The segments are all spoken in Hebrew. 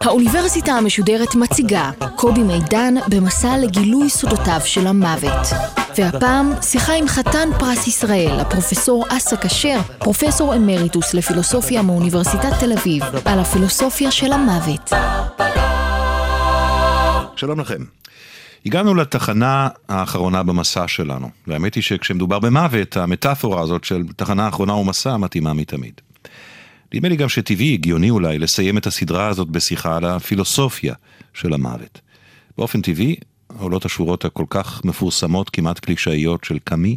האוניברסיטה המשודרת מציגה קובי מידן במסע לגילוי סודותיו של המוות. והפעם שיחה עם חתן פרס ישראל, הפרופסור אסף כשר, פרופסור אמריטוס לפילוסופיה מאוניברסיטת תל אביב, על הפילוסופיה של המוות. שלום לכם. הגענו לתחנה האחרונה במסע שלנו, והאמת היא שכשמדובר במוות, המטאפורה הזאת של תחנה האחרונה ומסע מתאימה מתמיד. נדמה לי גם שטבעי, הגיוני אולי, לסיים את הסדרה הזאת בשיחה על הפילוסופיה של המוות. באופן טבעי, עולות השורות הכל כך מפורסמות, כמעט קלישאיות של קמי,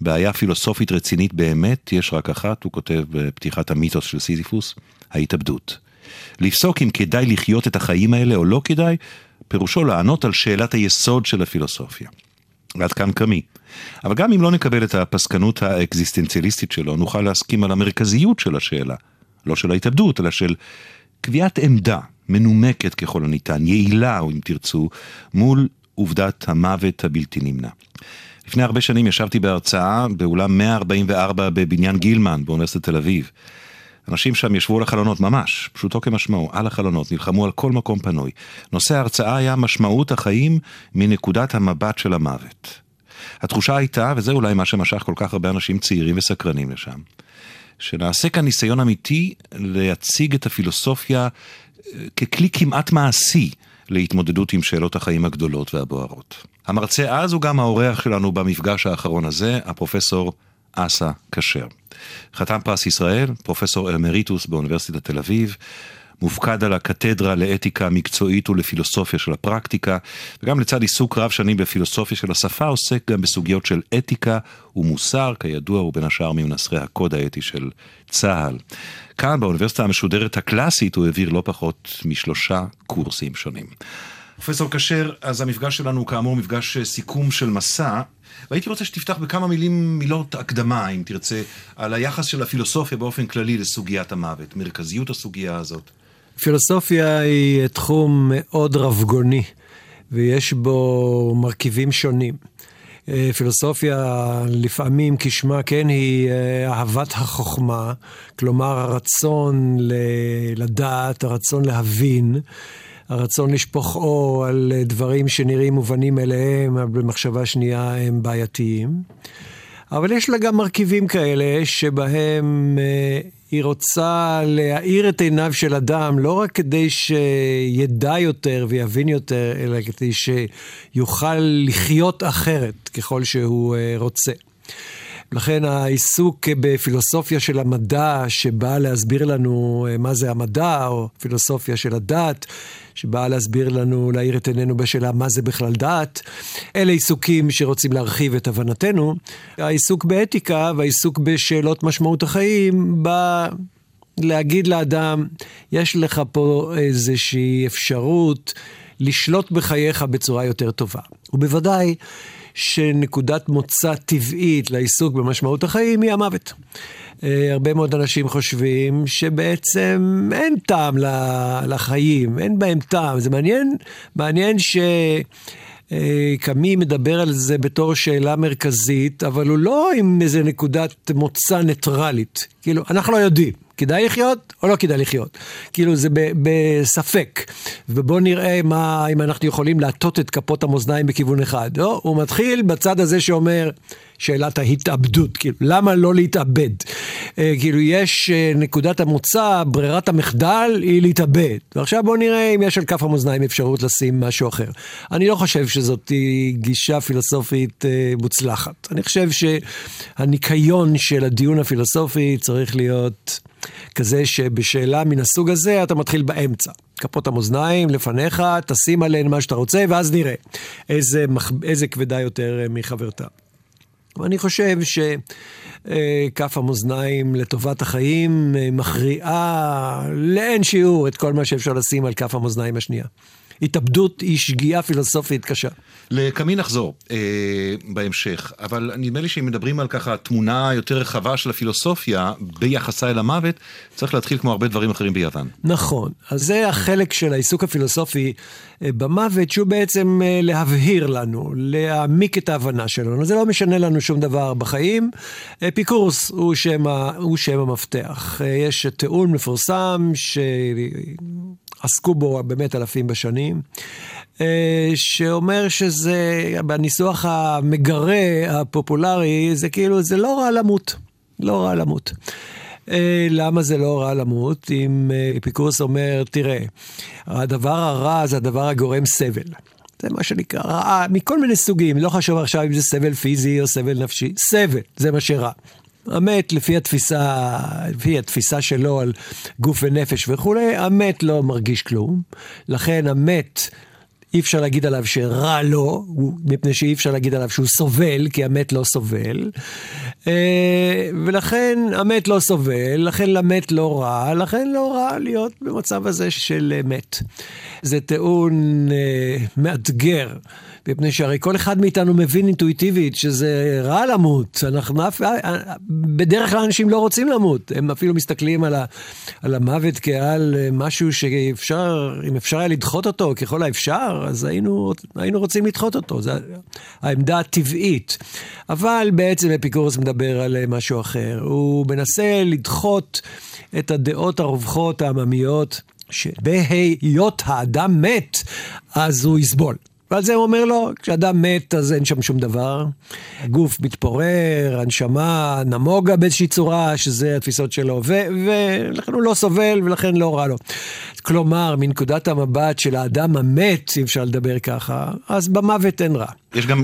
בעיה פילוסופית רצינית באמת, יש רק אחת, הוא כותב בפתיחת המיתוס של סיזיפוס, ההתאבדות. לפסוק אם כדאי לחיות את החיים האלה או לא כדאי, פירושו לענות על שאלת היסוד של הפילוסופיה. עד כאן קמי. אבל גם אם לא נקבל את הפסקנות האקזיסטנציאליסטית שלו, נוכל להסכים על המרכזיות של השאלה, לא של ההתאבדות, אלא של קביעת עמדה, מנומקת ככל הניתן, יעילה, או אם תרצו, מול עובדת המוות הבלתי נמנע. לפני הרבה שנים ישבתי בהרצאה באולם 144 בבניין גילמן, באוניברסיטת תל אביב. אנשים שם ישבו על החלונות ממש, פשוטו כמשמעו, על החלונות, נלחמו על כל מקום פנוי. נושא ההרצאה היה משמעות החיים מנקודת המבט של המוות. התחושה הייתה, וזה אולי מה שמשך כל כך הרבה אנשים צעירים וסקרנים לשם, שנעשה כאן ניסיון אמיתי להציג את הפילוסופיה ככלי כמעט מעשי להתמודדות עם שאלות החיים הגדולות והבוערות. המרצה אז הוא גם האורח שלנו במפגש האחרון הזה, הפרופסור אסף כשר. חתן פרס ישראל, פרופסור אמריטוס באוניברסיטת תל אביב, מופקד על הקתדרה לאתיקה מקצועית ולפילוסופיה של הפרקטיקה, וגם לצד עיסוק רב שנים בפילוסופיה של השפה, עוסק גם בסוגיות של אתיקה ומוסר, כידוע הוא בין השאר ממנסחי הקוד האתי של צה"ל. כאן באוניברסיטה המשודרת הקלאסית הוא העביר לא פחות מ3 קורסים שונים. פרופסור כשר, אז המפגש שלנו הוא כאמור מפגש סיכום של מסע, והייתי רוצה שתפתח בכמה מילות הקדמה, אם תרצה, על היחס של הפילוסופיה באופן כללי לסוגיית המוות, מרכזיות הסוגיה הזאת. פילוסופיה היא תחום מאוד רבגוני, ויש בו מרכיבים שונים. פילוסופיה לפעמים כשמה כן היא אהבת החוכמה, כלומר הרצון לדעת, הרצון להבין, הרצון לשפוך אור על דברים שנראים מובנים אליהם, אבל במחשבה שנייה הם בעייתיים. אבל יש לה גם מרכיבים כאלה שבהם היא רוצה להאיר את עיניו של אדם, לא רק כדי שידע יותר ויבין יותר, אלא כדי שיוכל לחיות אחרת ככל שהוא רוצה. לכן העיסוק בפילוסופיה של המדע שבאה להסביר לנו מה זה המדע, או פילוסופיה של הדת שבאה להסביר לנו, להאיר את עינינו בשאלה מה זה בכלל דת, אלה עיסוקים שרוצים להרחיב את הבנתנו. העיסוק באתיקה והעיסוק בשאלות משמעות החיים בא להגיד לאדם, יש לך פה איזושהי אפשרות לשלוט בחייך בצורה יותר טובה. ובוודאי שנקודת מוצא טבעית לעיסוק במשמעות החיים היא המוות. הרבה מאוד אנשים חושבים שבעצם אין טעם לחיים, אין בהם טעם. זה מעניין שקמי מדבר על זה בתור שאלה מרכזית, אבל הוא לא עם איזה נקודת מוצא ניטרלית. כאילו, אנחנו לא יודעים. כדאי לחיות או לא כדאי לחיות. כאילו זה בספק. ובוא נראה מה, אם אנחנו יכולים להטות את כפות המאזניים בכיוון אחד. לא, הוא מתחיל בצד הזה שאומר, שאלת ההתאבדות, כאילו, למה לא להתאבד? כאילו יש נקודת המוצא, ברירת המחדל היא להתאבד. ועכשיו בוא נראה אם יש על כף המאזניים אפשרות לשים משהו אחר. אני לא חושב שזאת גישה פילוסופית מוצלחת. אני חושב שהניקיון של הדיון הפילוסופי צריך להיות כזה שבשאלה מן הסוג הזה אתה מתחיל באמצע. כפות המאזניים לפניך, תשים עליהן מה שאתה רוצה, ואז נראה איזה כבדה יותר מחברתה. אני חושב שכף המאזניים לטובת החיים מכריעה לאין שיעור את כל מה שאפשר לשים על כף המאזניים השנייה. התאבדות היא שגיאה פילוסופית קשה. לקמי נחזור בהמשך, אבל נדמה לי שאם מדברים על ככה תמונה יותר רחבה של הפילוסופיה ביחסה אל המוות, צריך להתחיל כמו הרבה דברים אחרים ביוון. נכון, אז זה החלק של העיסוק הפילוסופי במוות, שהוא בעצם להבהיר לנו, להעמיק את ההבנה שלנו. זה לא משנה לנו שום דבר בחיים. אפיקורוס הוא שם המפתח. יש טיעון מפורסם שעסקו בו באמת אלפים בשנים, שאומר שזה, בניסוח המגרה הפופולרי, זה כאילו, זה לא רע למות. לא רע למות. למה זה לא רע למות? אם אפיקורוס אומר, תראה, הדבר הרע זה הדבר הגורם סבל. זה מה שנקרא רע, מכל מיני סוגים, לא חשוב עכשיו אם זה סבל פיזי או סבל נפשי, סבל, זה מה שרע. המת, לפי התפיסה שלו על גוף ונפש וכו', המת לא מרגיש כלום, לכן המת אי אפשר להגיד עליו שרע לו, מפני שאי אפשר להגיד עליו שהוא סובל, כי המת לא סובל, ולכן המת לא סובל, לכן למת לא רע, לכן לא רע להיות במצב הזה של מת. זה טיעון מאתגר, מפני שהרי כל אחד מאיתנו מבין אינטואיטיבית שזה רע למות, בדרך כלל אנשים לא רוצים למות, הם אפילו מסתכלים על המוות כעל משהו שאפשר, אם אפשר היה לדחות אותו ככל האפשר, אז היינו רוצים לדחות אותו, זו העמדה הטבעית. אבל בעצם אפיקורוס מדבר על משהו אחר, הוא מנסה לדחות את הדעות הרווחות העממיות, שבהיות האדם מת, אז הוא יסבול. ועל זה הוא אומר לו, כשאדם מת אז אין שם שום דבר, הגוף מתפורר, הנשמה נמוגה באיזושהי צורה, שזה התפיסות שלו, ולכן הוא לא סובל ולכן לא רע לו. כלומר, מנקודת המבט של האדם המת, אם אפשר לדבר ככה, אז במוות אין רע.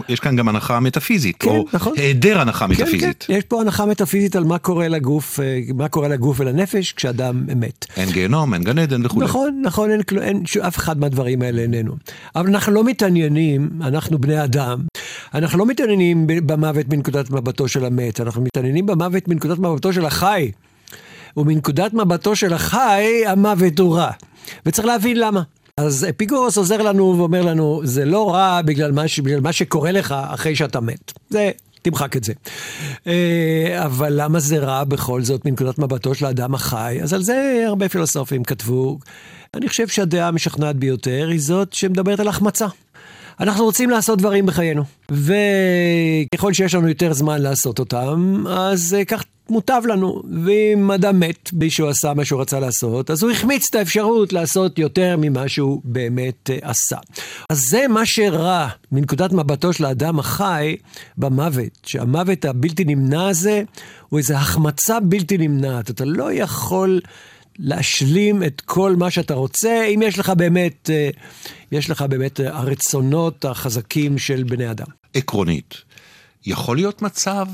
יש כאן גם הנחה מטאפיזית, כן, או נכון. היעדר הנחה מטאפיזית. כן. יש פה הנחה מטאפיזית על מה קורה לגוף, מה קורה לגוף ולנפש כשאדם מת. אין גיהנום, אין גן עדן וכו'. נכון, אף אחד מהדברים האלה איננו. אבל אנחנו לא מתעניינים, אנחנו בני אדם, אנחנו לא מתעניינים במוות מנקודת מבטו של המת, אנחנו מתעניינים במוות מנקודת מבטו של החי. ומנקודת מבטו של החי, המוות הוא רע. וצריך להבין למה. אז אפיקורוס עוזר לנו ואומר לנו, זה לא רע בגלל מה שקורה לך אחרי שאתה מת. זה, תמחק את זה. אבל למה זה רע בכל זאת מנקודת מבטו של האדם החי? אז על זה הרבה פילוסופים כתבו. אני חושב שהדעה המשכנעת ביותר היא זאת שמדברת על החמצה. אנחנו רוצים לעשות דברים בחיינו. וככל שיש לנו יותר זמן לעשות אותם, אז כך מוטב לנו. ואם אדם מת, מישהו עשה מה שהוא רצה לעשות, אז הוא החמיץ את האפשרות לעשות יותר ממה שהוא באמת עשה. אז זה מה שרע מנקודת מבטו של האדם החי במוות, שהמוות הבלתי נמנע הזה, הוא איזו החמצה בלתי נמנעת. אתה לא יכול להשלים את כל מה שאתה רוצה, אם יש לך באמת הרצונות החזקים של בני אדם. עקרונית, יכול להיות מצב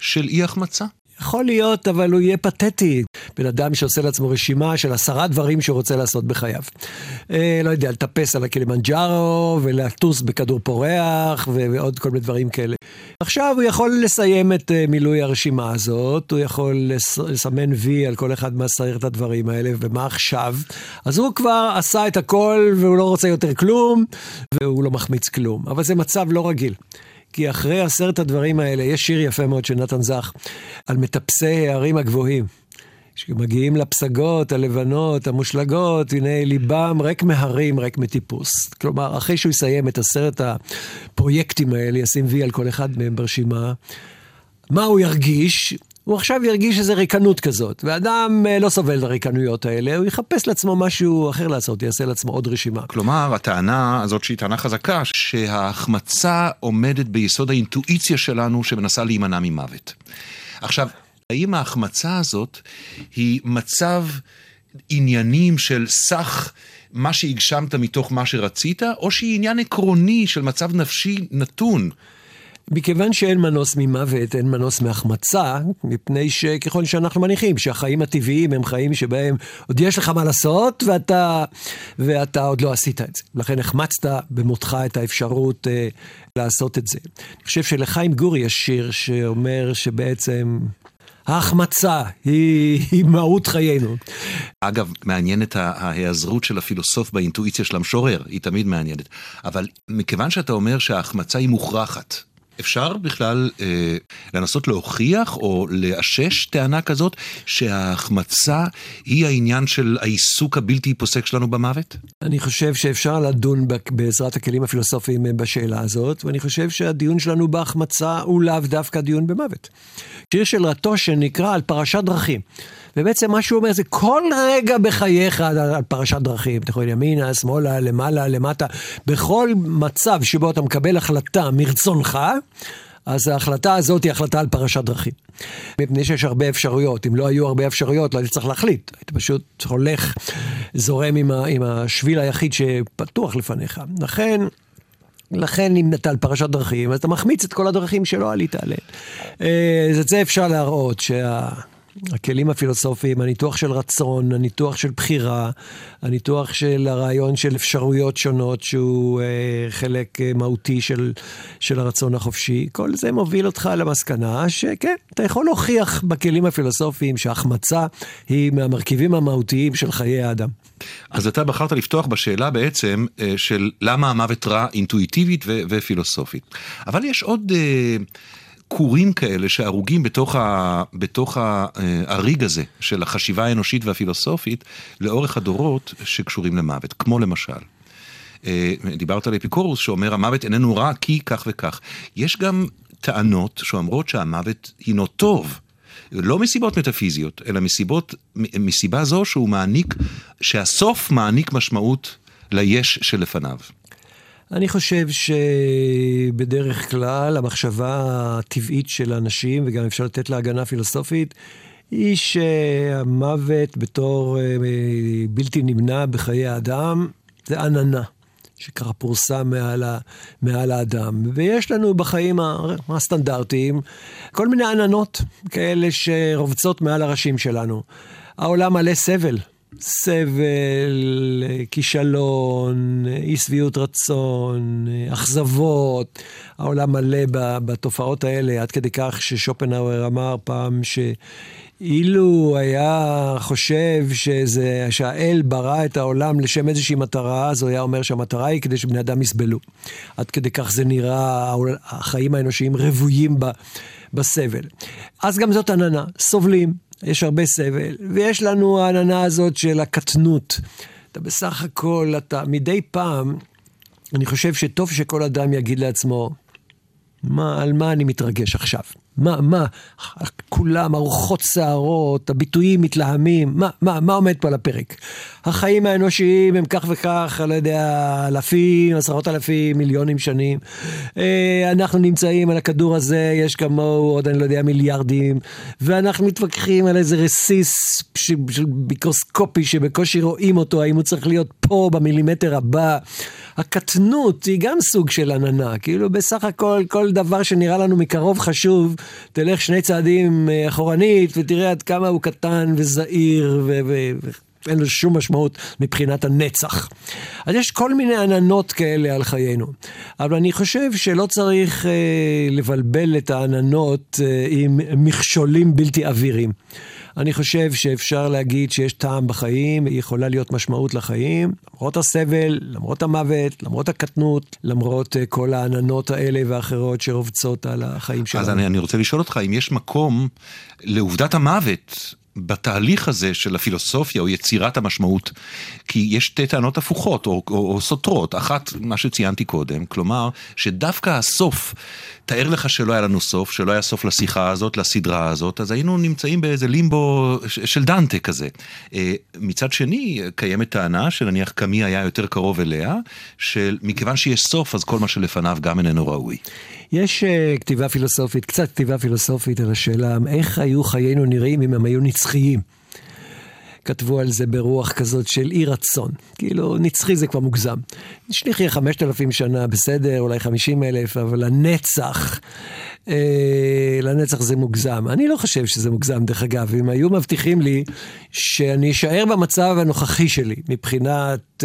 של אי החמצה? יכול להיות, אבל הוא יהיה פתטי. בן אדם שעושה לעצמו רשימה של 10 דברים שהוא רוצה לעשות בחייו. לא יודע, לטפס על הקלימנג'ארו, ולטוס בכדור פורח, ועוד כל מיני דברים כאלה. עכשיו הוא יכול לסיים את מילוי הרשימה הזאת, הוא יכול לסמן וי על כל אחד מהסיירת הדברים האלה, ומה עכשיו? אז הוא כבר עשה את הכל, והוא לא רוצה יותר כלום, והוא לא מחמיץ כלום. אבל זה מצב לא רגיל. כי אחרי 10 הדברים האלה, יש שיר יפה מאוד של נתן זך, על מטפסי הערים הגבוהים, שמגיעים לפסגות, הלבנות, המושלגות, הנה ליבם, רק מהרים, רק מטיפוס. כלומר, אחרי שהוא יסיים את 10 הפרויקטים האלה, ישים וי על כל אחד מהם ברשימה, מה הוא ירגיש? הוא עכשיו ירגיש איזו ריקנות כזאת, ואדם לא סובל לריקנויות האלה, הוא יחפש לעצמו משהו אחר לעשות, יעשה לעצמו עוד רשימה. כלומר, הטענה הזאת שהיא טענה חזקה, שההחמצה עומדת ביסוד האינטואיציה שלנו שמנסה להימנע ממוות. עכשיו, האם ההחמצה הזאת היא מצב עניינים של סך מה שהגשמת מתוך מה שרצית, או שהיא עניין עקרוני של מצב נפשי נתון? מכיוון שאין מנוס ממוות, אין מנוס מהחמצה, מפני שככל שאנחנו מניחים שהחיים הטבעיים הם חיים שבהם עוד יש לך מה לעשות, ואתה עוד לא עשית את זה. לכן החמצת במותך את האפשרות לעשות את זה. אני חושב שלחיים גורי יש שיר שאומר שבעצם ההחמצה היא מהות חיינו. אגב, מעניינת ההיעזרות של הפילוסוף באינטואיציה של המשורר, היא תמיד מעניינת. אבל מכיוון שאתה אומר שההחמצה היא מוכרחת, אפשר בכלל לנסות להוכיח או לאשש טענה כזאת שההחמצה היא העניין של העיסוק הבלתי פוסק שלנו במוות? אני חושב שאפשר לדון בעזרת הכלים הפילוסופיים בשאלה הזאת, ואני חושב שהדיון שלנו בהחמצה הוא לאו דווקא דיון במוות. שיר של רטוש שנקרא על פרשת דרכים. ובעצם מה שהוא אומר זה כל רגע בחייך על פרשת דרכים, אתה יכול ימינה, שמאלה, למעלה, למטה, בכל מצב שבו אתה מקבל החלטה מרצונך, אז ההחלטה הזאת היא החלטה על פרשת דרכים. מפני שיש הרבה אפשרויות, אם לא היו הרבה אפשרויות, לא היית צריך להחליט, היית פשוט הולך, זורם עם השביל היחיד שפתוח לפניך. לכן אם אתה על פרשת דרכים, אז אתה מחמיץ את כל הדרכים שלא עלית עליהן. אז זה אפשר להראות הכלים הפילוסופיים, הניתוח של רצון, הניתוח של בחירה, הניתוח של הרעיון של אפשרויות שונות, שהוא חלק מהותי של הרצון החופשי. כל זה מוביל אותך למסקנה שכן, אתה יכול להוכיח בכלים הפילוסופיים שההחמצה היא מהמרכיבים המהותיים של חיי האדם. אז אתה בחרת לפתוח בשאלה בעצם של למה המוות רע אינטואיטיבית ופילוסופית. אבל יש עוד קורים כאלה שהרוגים בתוך הריג הזה של החשיבה האנושית והפילוסופית לאורך הדורות שקשורים למוות, כמו למשל. דיברת על אפיקורוס שאומר המוות איננו רע כי כך וכך. יש גם טענות שאומרות שהמוות הינו טוב, לא מסיבות מטאפיזיות, אלא מסיבה זו שהסוף מעניק משמעות ליש שלפניו. אני חושב שבדרך כלל המחשבה הטבעית של האנשים, וגם אפשר לתת לה הגנה פילוסופית, היא שהמוות בתור בלתי נמנע בחיי האדם, זה עננה שככה פורסה מעל האדם. ויש לנו בחיים הסטנדרטיים כל מיני עננות כאלה שרובצות מעל הראשים שלנו. העולם מלא סבל, כישלון, אי שביעות רצון, אכזבות. העולם מלא בתופעות האלה, עד כדי כך ששופנהאואר אמר פעם שאילו היה חושב שהאל ברא את העולם לשם איזושהי מטרה, אז הוא היה אומר שהמטרה היא כדי שבני אדם יסבלו. עד כדי כך זה נראה, החיים האנושיים רבויים בסבל. אז גם זאת עננה, סובלים. יש הרבה סבל, ויש לנו העננה הזאת של הקטנות. אתה בסך הכל, מדי פעם, אני חושב שטוב שכל אדם יגיד לעצמו, על מה אני מתרגש עכשיו? מה? כולם, ארוחות סערות, הביטויים מתלהמים, מה עומד פה על הפרק? החיים האנושיים הם כך וכך, לא יודע, אלפים, עשרות אלפים, מיליונים שנים. אנחנו נמצאים על הכדור הזה, יש כמוהו עוד, אני לא יודע, מיליארדים, ואנחנו מתווכחים על איזה רסיס מיקרוסקופי שבקושי רואים אותו, האם הוא צריך להיות פה במילימטר הבא. הקטנות היא גם סוג של עננה, כאילו בסך הכל, כל דבר שנראה לנו מקרוב חשוב, תלך שני צעדים אחורנית ותראה עד כמה הוא קטן וזעיר ואין לו שום משמעות מבחינת הנצח. אז יש כל מיני עננות כאלה על חיינו. אבל אני חושב שלא צריך לבלבל את העננות עם מכשולים בלתי אווירים. אני חושב שאפשר להגיד שיש טעם בחיים, היא יכולה להיות משמעות לחיים, למרות הסבל, למרות המוות, למרות הקטנות, למרות כל העננות האלה ואחרות שרובצות על החיים שלנו. אז אני רוצה לשאול אותך, אם יש מקום לעובדת המוות בתהליך הזה של הפילוסופיה או יצירת המשמעות, כי יש שתי טענות הפוכות או סותרות. אחת, מה שציינתי קודם, כלומר, שדווקא הסוף, תאר לך שלא היה לנו סוף, שלא היה סוף לשיחה הזאת, לסדרה הזאת, אז היינו נמצאים באיזה לימבו של דנטי כזה. מצד שני, קיימת טענה שנניח קמי היה יותר קרוב אליה, של מכיוון שיש סוף, אז כל מה שלפניו גם איננו ראוי. יש קצת כתיבה פילוסופית על השאלה, איך היו חיינו נראים אם הם היו נצחיים? כתבו על זה ברוח כזאת של אי רצון. כאילו, נצחי זה כבר מוגזם. נשנחיה 5,000 שנה, בסדר, אולי 50,000, אבל לנצח זה מוגזם. אני לא חושב שזה מוגזם, דרך אגב. אם היו מבטיחים לי שאני אשאר במצב הנוכחי שלי, מבחינת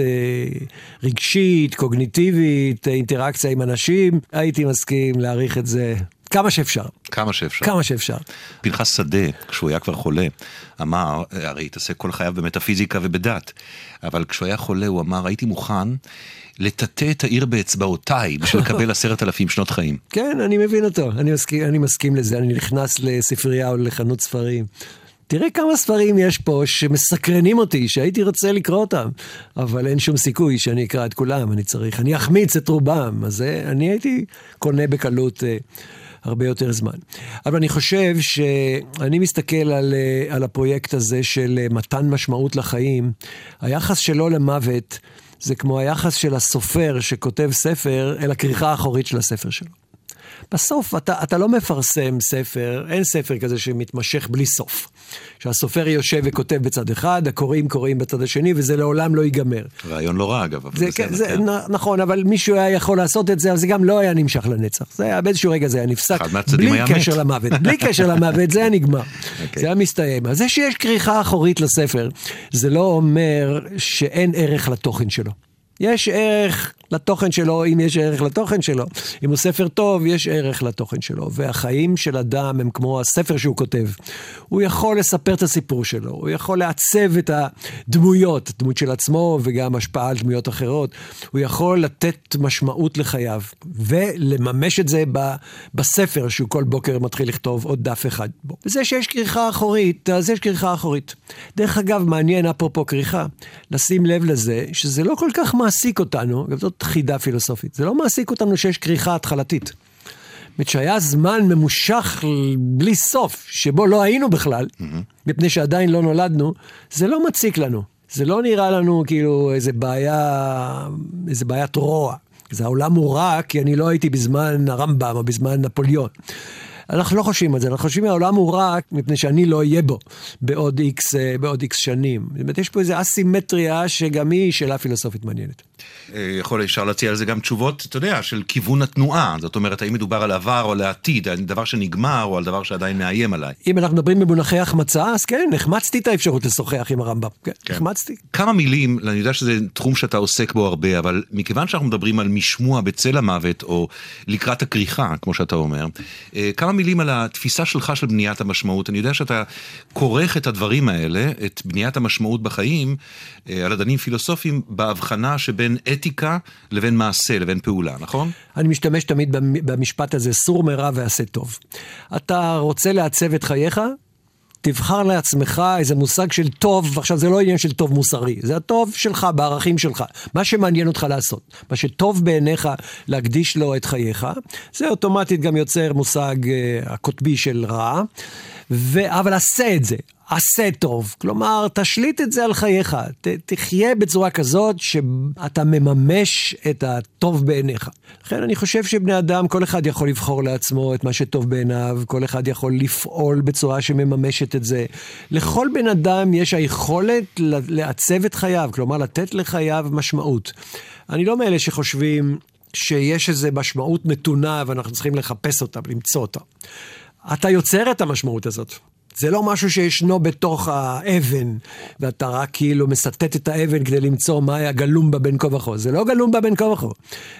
רגשית, קוגניטיבית, אינטראקציה עם אנשים, הייתי מסכים להעריך את זה כמה שאפשר. כמה שאפשר. כמה שאפשר. פנחס שדה, כשהוא היה כבר חולה, אמר, הרי התעסק כל חייו במטאפיזיקה ובדת, אבל כשהוא היה חולה הוא אמר, הייתי מוכן לטטא את העיר באצבעותיי, בשביל לקבל 10,000 שנות חיים. כן, אני מבין אותו, אני מסכים לזה, אני נכנס לספרייה או לחנות ספרים. תראה כמה ספרים יש פה שמסקרנים אותי, שהייתי רוצה לקרוא אותם, אבל אין שום סיכוי שאני אקרא את כולם, אני אחמיץ את רובם, אז אני הייתי קונה בקלות הרבה יותר זמן. אבל אני חושב שאני מסתכל על הפרויקט הזה של מתן משמעות לחיים, היחס שלו למוות זה כמו היחס של הסופר שכותב ספר אל הכריכה האחורית של הספר שלו. בסוף אתה לא מפרסם ספר, אין ספר כזה שמתמשך בלי סוף. שהסופר יושב וכותב בצד אחד, הקוראים קוראים בצד השני, וזה לעולם לא ייגמר. רעיון לא רע, אגב. נכון, אבל מישהו היה יכול לעשות את זה, אבל זה גם לא היה נמשך לנצח. זה היה באיזשהו רגע, זה היה נפסק. בלי קשר למוות. בלי קשר למוות, זה היה נגמר. זה היה מסתיים. אז זה שיש כריכה אחורית לספר, זה לא אומר שאין ערך לתוכן שלו. יש ערך לתוכן שלו, אם יש ערך לתוכן שלו. אם הוא ספר טוב, יש ערך לתוכן שלו. והחיים של אדם הם כמו הספר שהוא כותב. הוא יכול לספר את הסיפור שלו, הוא יכול לעצב את הדמויות, דמות של עצמו וגם השפעה על דמויות אחרות. הוא יכול לתת משמעות לחייו, ולממש את זה בספר שהוא כל בוקר מתחיל לכתוב עוד דף אחד בו. וזה שיש כריכה אחורית, אז יש כריכה אחורית. דרך אגב, מעניין אפרופו כריכה, לשים לב לזה שזה לא כל כך מעסיק אותנו, גם זאת חידה פילוסופית, זה לא מעסיק אותנו שיש כריכה התחלתית. שהיה זמן ממושך בלי סוף, שבו לא היינו בכלל, מפני שעדיין לא נולדנו, זה לא מציק לנו. זה לא נראה לנו כאילו איזה בעיית רוע. זה העולם הוא רע, כי אני לא הייתי בזמן הרמב"ם או בזמן נפוליון. אנחנו לא חושבים על זה, אנחנו חושבים העולם הוא רע, מפני שאני לא אהיה בו בעוד איקס שנים. זאת אומרת, יש פה איזו אסימטריה שגם היא שאלה פילוסופית מעניינת. יכול אפשר להציע על זה גם תשובות, אתה יודע, של כיוון התנועה. זאת אומרת, האם מדובר על עבר או על העתיד, על דבר שנגמר או על דבר שעדיין מאיים עליי. אם אנחנו מדברים במונחי החמצה, אז כן, החמצתי את האפשרות לשוחח עם הרמב"ם. כן, החמצתי. כמה מילים, אני יודע שזה תחום שאתה עוסק בו הרבה, אבל מכיוון שאנחנו מדברים על משמוע בצל המוות או לקראת הכריכה, כמו שאתה אומר, כמה מילים על התפיסה שלך של בניית המשמעות. אני יודע שאתה כורך את הדברים האלה, את בניית המשמעות בחיים, על אדנים פילוסופיים, בהבחנה שבין אתיקה לבין מעשה, לבין פעולה, נכון? אני משתמש תמיד במשפט הזה, סור מרע ועשה טוב. אתה רוצה לעצב את חייך? תבחר לעצמך איזה מושג של טוב, ועכשיו זה לא עניין של טוב מוסרי, זה הטוב שלך, בערכים שלך, מה שמעניין אותך לעשות, מה שטוב בעיניך להקדיש לו את חייך, זה אוטומטית גם יוצר מושג הקוטבי של רע, אבל עשה את זה, עשה טוב, כלומר תשליט את זה על חייך, תחיה בצורה כזאת שאתה מממש את הטוב בעיניך. לכן אני חושב שבני אדם, כל אחד יכול לבחור לעצמו את מה שטוב בעיניו, כל אחד יכול לפעול בצורה שמממשת את זה. לכל בן אדם יש היכולת לעצב את חייו, כלומר לתת לחייו משמעות. אני לא מאלה שחושבים שיש איזו משמעות מתונה ואנחנו צריכים לחפש אותה, למצוא אותה. אתה יוצר את המשמעות הזאת. זה לא משהו שישנו בתוך האבן, ואתה רק כאילו מסתת את האבן כדי למצוא מה היה גלום בה בין כה וכה. זה לא גלום בה בין כה וכה.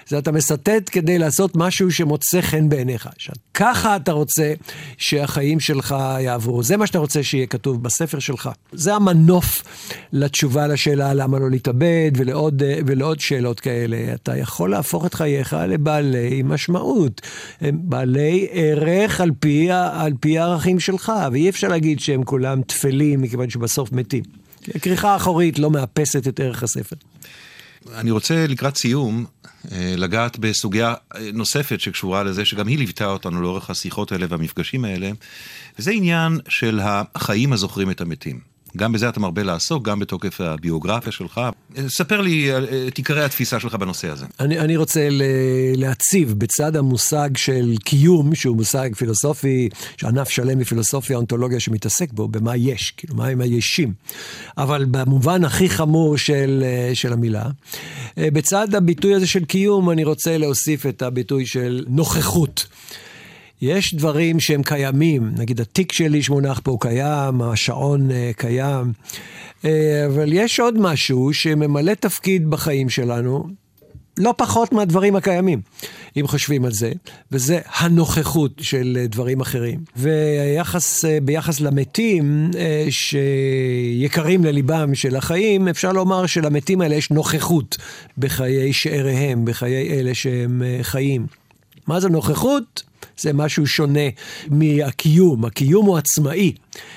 זה אתה מסתת כדי לעשות משהו שמוצא חן בעיניך. ככה אתה רוצה שהחיים שלך יעברו. זה מה שאתה רוצה שיהיה כתוב בספר שלך. זה המנוף לתשובה לשאלה למה לא להתאבד, ולעוד שאלות כאלה. אתה יכול להפוך את חייך לבעלי משמעות. בעלי ערך על פי הערכים שלך, ואי אפשר להגיד שהם כולם תפלים, מכיוון שבסוף מתים. הכריכה האחורית לא מאפסת את ערך הספר. אני רוצה לקראת סיום לגעת בסוגיה נוספת שקשורה לזה, שגם היא ליוותה אותנו לאורך השיחות האלה והמפגשים האלה, וזה עניין של החיים הזוכרים את המתים. גם בזה אתה מרבה לעסוק, גם בתוקף הביוגרפיה שלך. ספר לי את עיקרי התפיסה שלך בנושא הזה. אני רוצה להציב בצד המושג של קיום, שהוא מושג פילוסופי, שענף שלם בפילוסופיה, אונתולוגיה שמתעסק בו, במה יש, כאילו מה הם הישים. אבל במובן הכי חמור של המילה, בצד הביטוי הזה של קיום, אני רוצה להוסיף את הביטוי של נוכחות. יש דברים שהם קיימים, נגיד התיק שלי שמונח פה הוא קיים, השעון קיים, אבל יש עוד משהו שממלא תפקיד בחיים שלנו, לא פחות מהדברים הקיימים, אם חושבים על זה, וזה הנוכחות של דברים אחרים. וביחס למתים שיקרים לליבם של החיים, אפשר לומר שלמתים האלה יש נוכחות בחיי שאריהם, בחיי אלה שהם חיים. מה זה נוכחות? זה משהו שונה מהקיום. הקיום הוא עצמאי.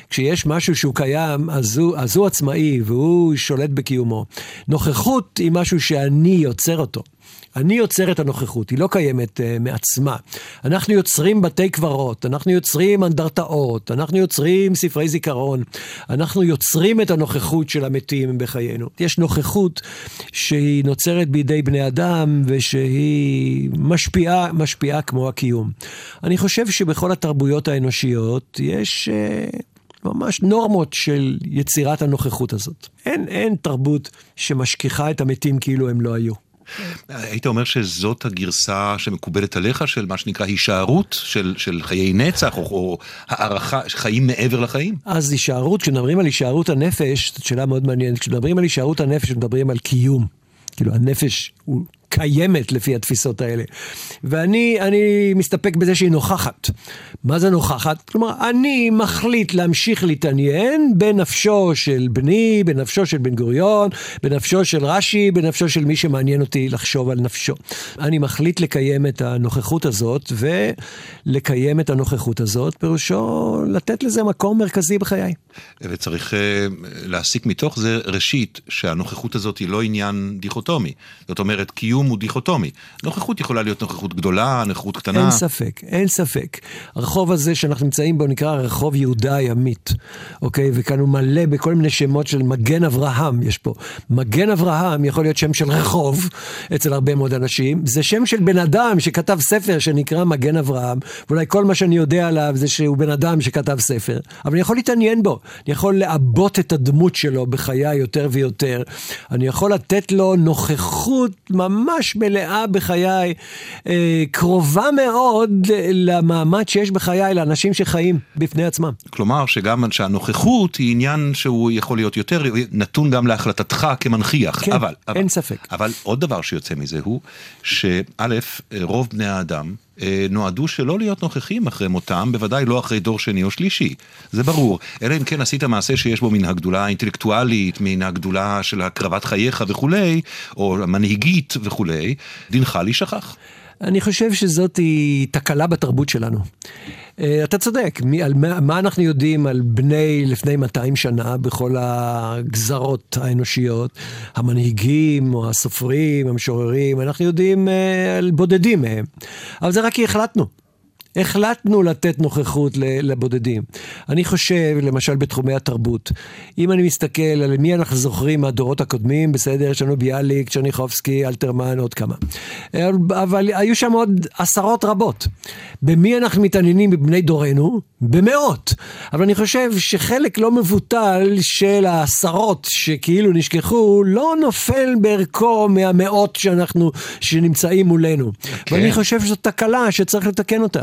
כשיש משהו שהוא קיים, אז הוא עצמאי, והוא שולט בקיומו. נוכחות היא משהו שאני יוצר אותו. אני יוצר את הנוכחות, היא לא קיימת מעצמה. אנחנו יוצרים בתי קברות, אנחנו יוצרים אנדרטאות, אנחנו יוצרים ספרי זיכרון, אנחנו יוצרים את הנוכחות של המתים בחיינו. יש נוכחות שהיא נוצרת בידי בני אדם, ושהיא משפיעה כמו הקיום. אני חושב שבכל התרבויות האנושיות יש ממש נורמות של יצירת הנוכחות הזאת. אין תרבות שמשכיחה את המתים כאילו הם לא היו. היית אומר שזאת הגרסה שמקובלת עליך של מה שנקרא הישארות של חיי נצח או הערכה, חיים מעבר לחיים? אז הישארות, כשנדברים על הישארות הנפש, זאת שאלה מאוד מעניינת, כשנדברים על הישארות הנפש, כשנדברים על קיום, כאילו הנפש הוא קיימת לפי התפיסות האלה. ואני מסתפק בזה שהיא נוכחת. מה זה נוכחת? כלומר, אני מחליט להמשיך להתעניין בנפשו של בני, בנפשו של בן גוריון, בנפשו של רשי, בנפשו של מי שמעניין אותי לחשוב על נפשו. אני מחליט לקיים את הנוכחות הזאת, ולקיים את הנוכחות הזאת, פירושו לתת לזה מקום מרכזי בחיי. וצריך להסיק מתוך זה ראשית, שהנוכחות הזאת היא לא עניין דיכוטומי. זאת אומרת, קיום הוא דיכוטומי. נוכחות יכולה להיות נוכחות גדולה, נוכחות קטנה. אין ספק, אין ספק. הרחוב הזה שאנחנו נמצאים בו נקרא רחוב יהודה הימית. אוקיי? וכאן הוא מלא בכל מיני שמות של מגן אברהם יש פה. מגן אברהם יכול להיות שם של רחוב אצל הרבה מאוד אנשים. זה שם של בן אדם שכתב ספר שנקרא מגן אברהם. ואולי כל מה שאני יודע עליו זה שהוא בן אדם שכתב ספר. אבל אני יכול להתעניין בו. אני יכול לעבות את הדמות שלו בחיי יותר ויותר. אני יכול לתת לו נוכחות ממש מלאה בחיי, קרובה מאוד למעמד שיש בחיי, לאנשים שחיים בפני עצמם. כלומר, שגם שהנוכחות היא עניין שהוא יכול להיות יותר, נתון גם להחלטתך כמנחיח. כן, אבל, אין ספק. אבל עוד דבר שיוצא מזה הוא, שא' רוב בני האדם, נועדו שלא להיות נוכחים אחרי מותם, בוודאי לא אחרי דור שני או שלישי. זה ברור. אלא אם כן עשית מעשה שיש בו מן הגדולה האינטלקטואלית, מן הגדולה של הקרבת חייך וכולי, או מנהיגית וכולי, דינך להישכח. אני חושב שזאת היא תקלה בתרבות שלנו. אתה צודק, מה אנחנו יודעים על בני לפני 200 שנה בכל הגזרות האנושיות, המנהיגים או הסופרים, המשוררים, אנחנו יודעים על בודדים מהם. אבל זה רק כי החלטנו לתת נוכחות לבודדים. אני חושב, למשל, בתחומי התרבות, אם אני מסתכל על מי אנחנו זוכרים מהדורות הקודמים, בסדר, יש לנו ביאליק, צ'וני חובסקי, אלתרמן, עוד כמה. אבל היו שם עוד עשרות רבות. במי אנחנו מתעניינים בבני דורנו? במאות. אבל אני חושב שחלק לא מבוטל של העשרות שכאילו נשכחו, לא נופל בערכו מהמאות שנמצאים מולנו. Okay. ואני חושב שזו תקלה שצריך לתקן אותה.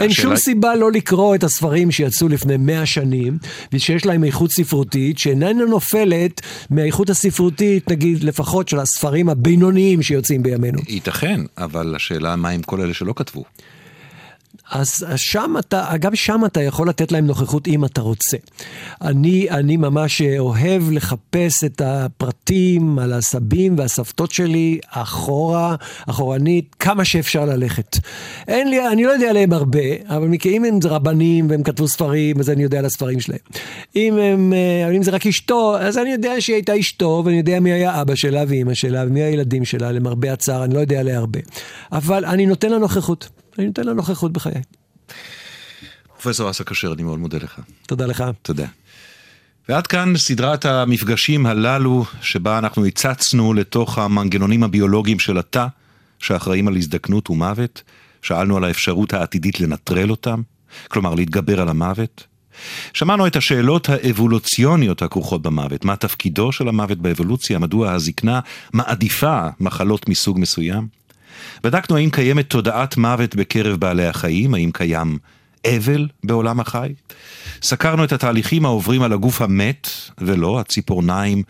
אין שום סיבה לא לקרוא את הספרים שיצאו לפני 100 שנים, ושיש להם איכות ספרותית שאיננה נופלת מהאיכות הספרותית, נגיד לפחות של הספרים הבינוניים שיוצאים בימינו. ייתכן, אבל השאלה מה עם כל אלה שלא כתבו? אז גם שם אתה יכול לתת להם נוכחות אם אתה רוצה. אני ממש אוהב לחפש את הפרטים על הסבים והסבתות שלי, אחורנית, כמה שאפשר ללכת. אני לא יודע עליהם הרבה, אבל אם הם רבנים והם כתבו ספרים, אז אני יודע על הספרים שלהם. אם זה רק אשתו, אז אני יודע שהיא הייתה אשתו, ואני יודע מי היה אבא שלה ואמא שלה, ומי הילדים שלה, למרבה הצער, אני לא יודע עליה הרבה. אבל אני נותן לה נוכחות. אני נותן לה נוכחות בחיי. פרופסור אסף כשר, אני מאוד מודה לך. תודה לך. תודה. ועד כאן סדרת המפגשים הללו, שבה אנחנו הצצנו לתוך המנגנונים הביולוגיים של התא, שאחראים על הזדקנות ומוות, שאלנו על האפשרות העתידית לנטרל אותם, כלומר להתגבר על המוות. שמענו את השאלות האבולוציוניות הכרוכות במוות, מה תפקידו של המוות באבולוציה, מדוע הזקנה מעדיפה מחלות מסוג מסוים, בדקנו האם קיימת תודעת מוות בקרב בעלי החיים, האם קיים אבל בעולם החי. סקרנו את התהליכים העוברים על הגוף המת, ולא, הציפורניים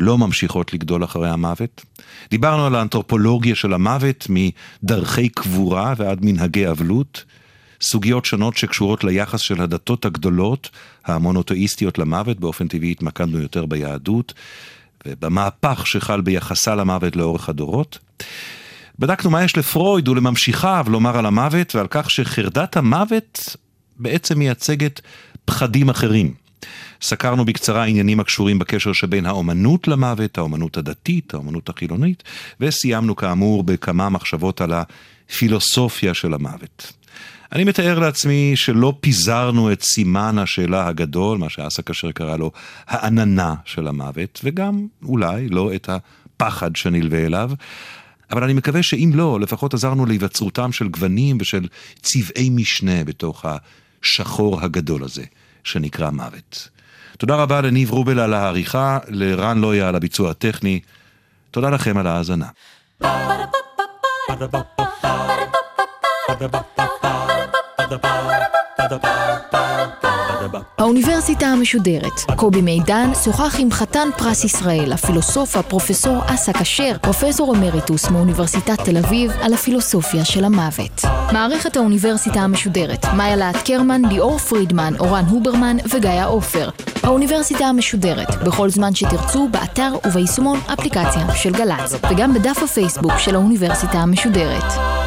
לא ממשיכות לגדול אחרי המוות. דיברנו על האנתרופולוגיה של המוות, מדרכי קבורה ועד מנהגי אבלות, סוגיות שונות שקשורות ליחס של הדתות הגדולות, המונותאיסטיות למוות, באופן טבעי התמקדנו יותר ביהדות, ובמהפך שחל ביחסה למוות לאורך הדורות. בדקנו מה יש לפרויד ולממשיכיו לומר על המוות, ועל כך שחרדת המוות בעצם מייצגת פחדים אחרים. סקרנו בקצרה עניינים הקשורים בקשר שבין האומנות למוות, האומנות הדתית, האומנות החילונית, וסיימנו כאמור בכמה מחשבות על הפילוסופיה של המוות. אני מתאר לעצמי שלא פיזרנו את סימן השאלה הגדול, מה שאסף כשר קרא לו העננה של המוות, וגם אולי לא את הפחד שנלווה אליו, אבל אני מקווה שאם לא, לפחות עזרנו להיווצרותם של גוונים ושל צבעי משנה בתוך השחור הגדול הזה, שנקרא מוות. תודה רבה לניב רובל על העריכה, לרן לויה על הביצוע הטכני. תודה לכם על ההאזנה. האוניברסיטה המשודרת. קובי מידן שוחח עם חתן פרס ישראל, הפילוסוף הפרופסור אסף כשר, פרופסור אמריטוס מאוניברסיטת תל אביב, על הפילוסופיה של המוות. מערכת האוניברסיטה המשודרת. מאיה אלתרמן, ליאור פרידמן, אורן הוברמן וגיא עופר. האוניברסיטה המשודרת. בכל זמן שתרצו, באתר וביישומון אפליקציה של גל"צ, וגם בדף הפייסבוק של האוניברסיטה המשודרת.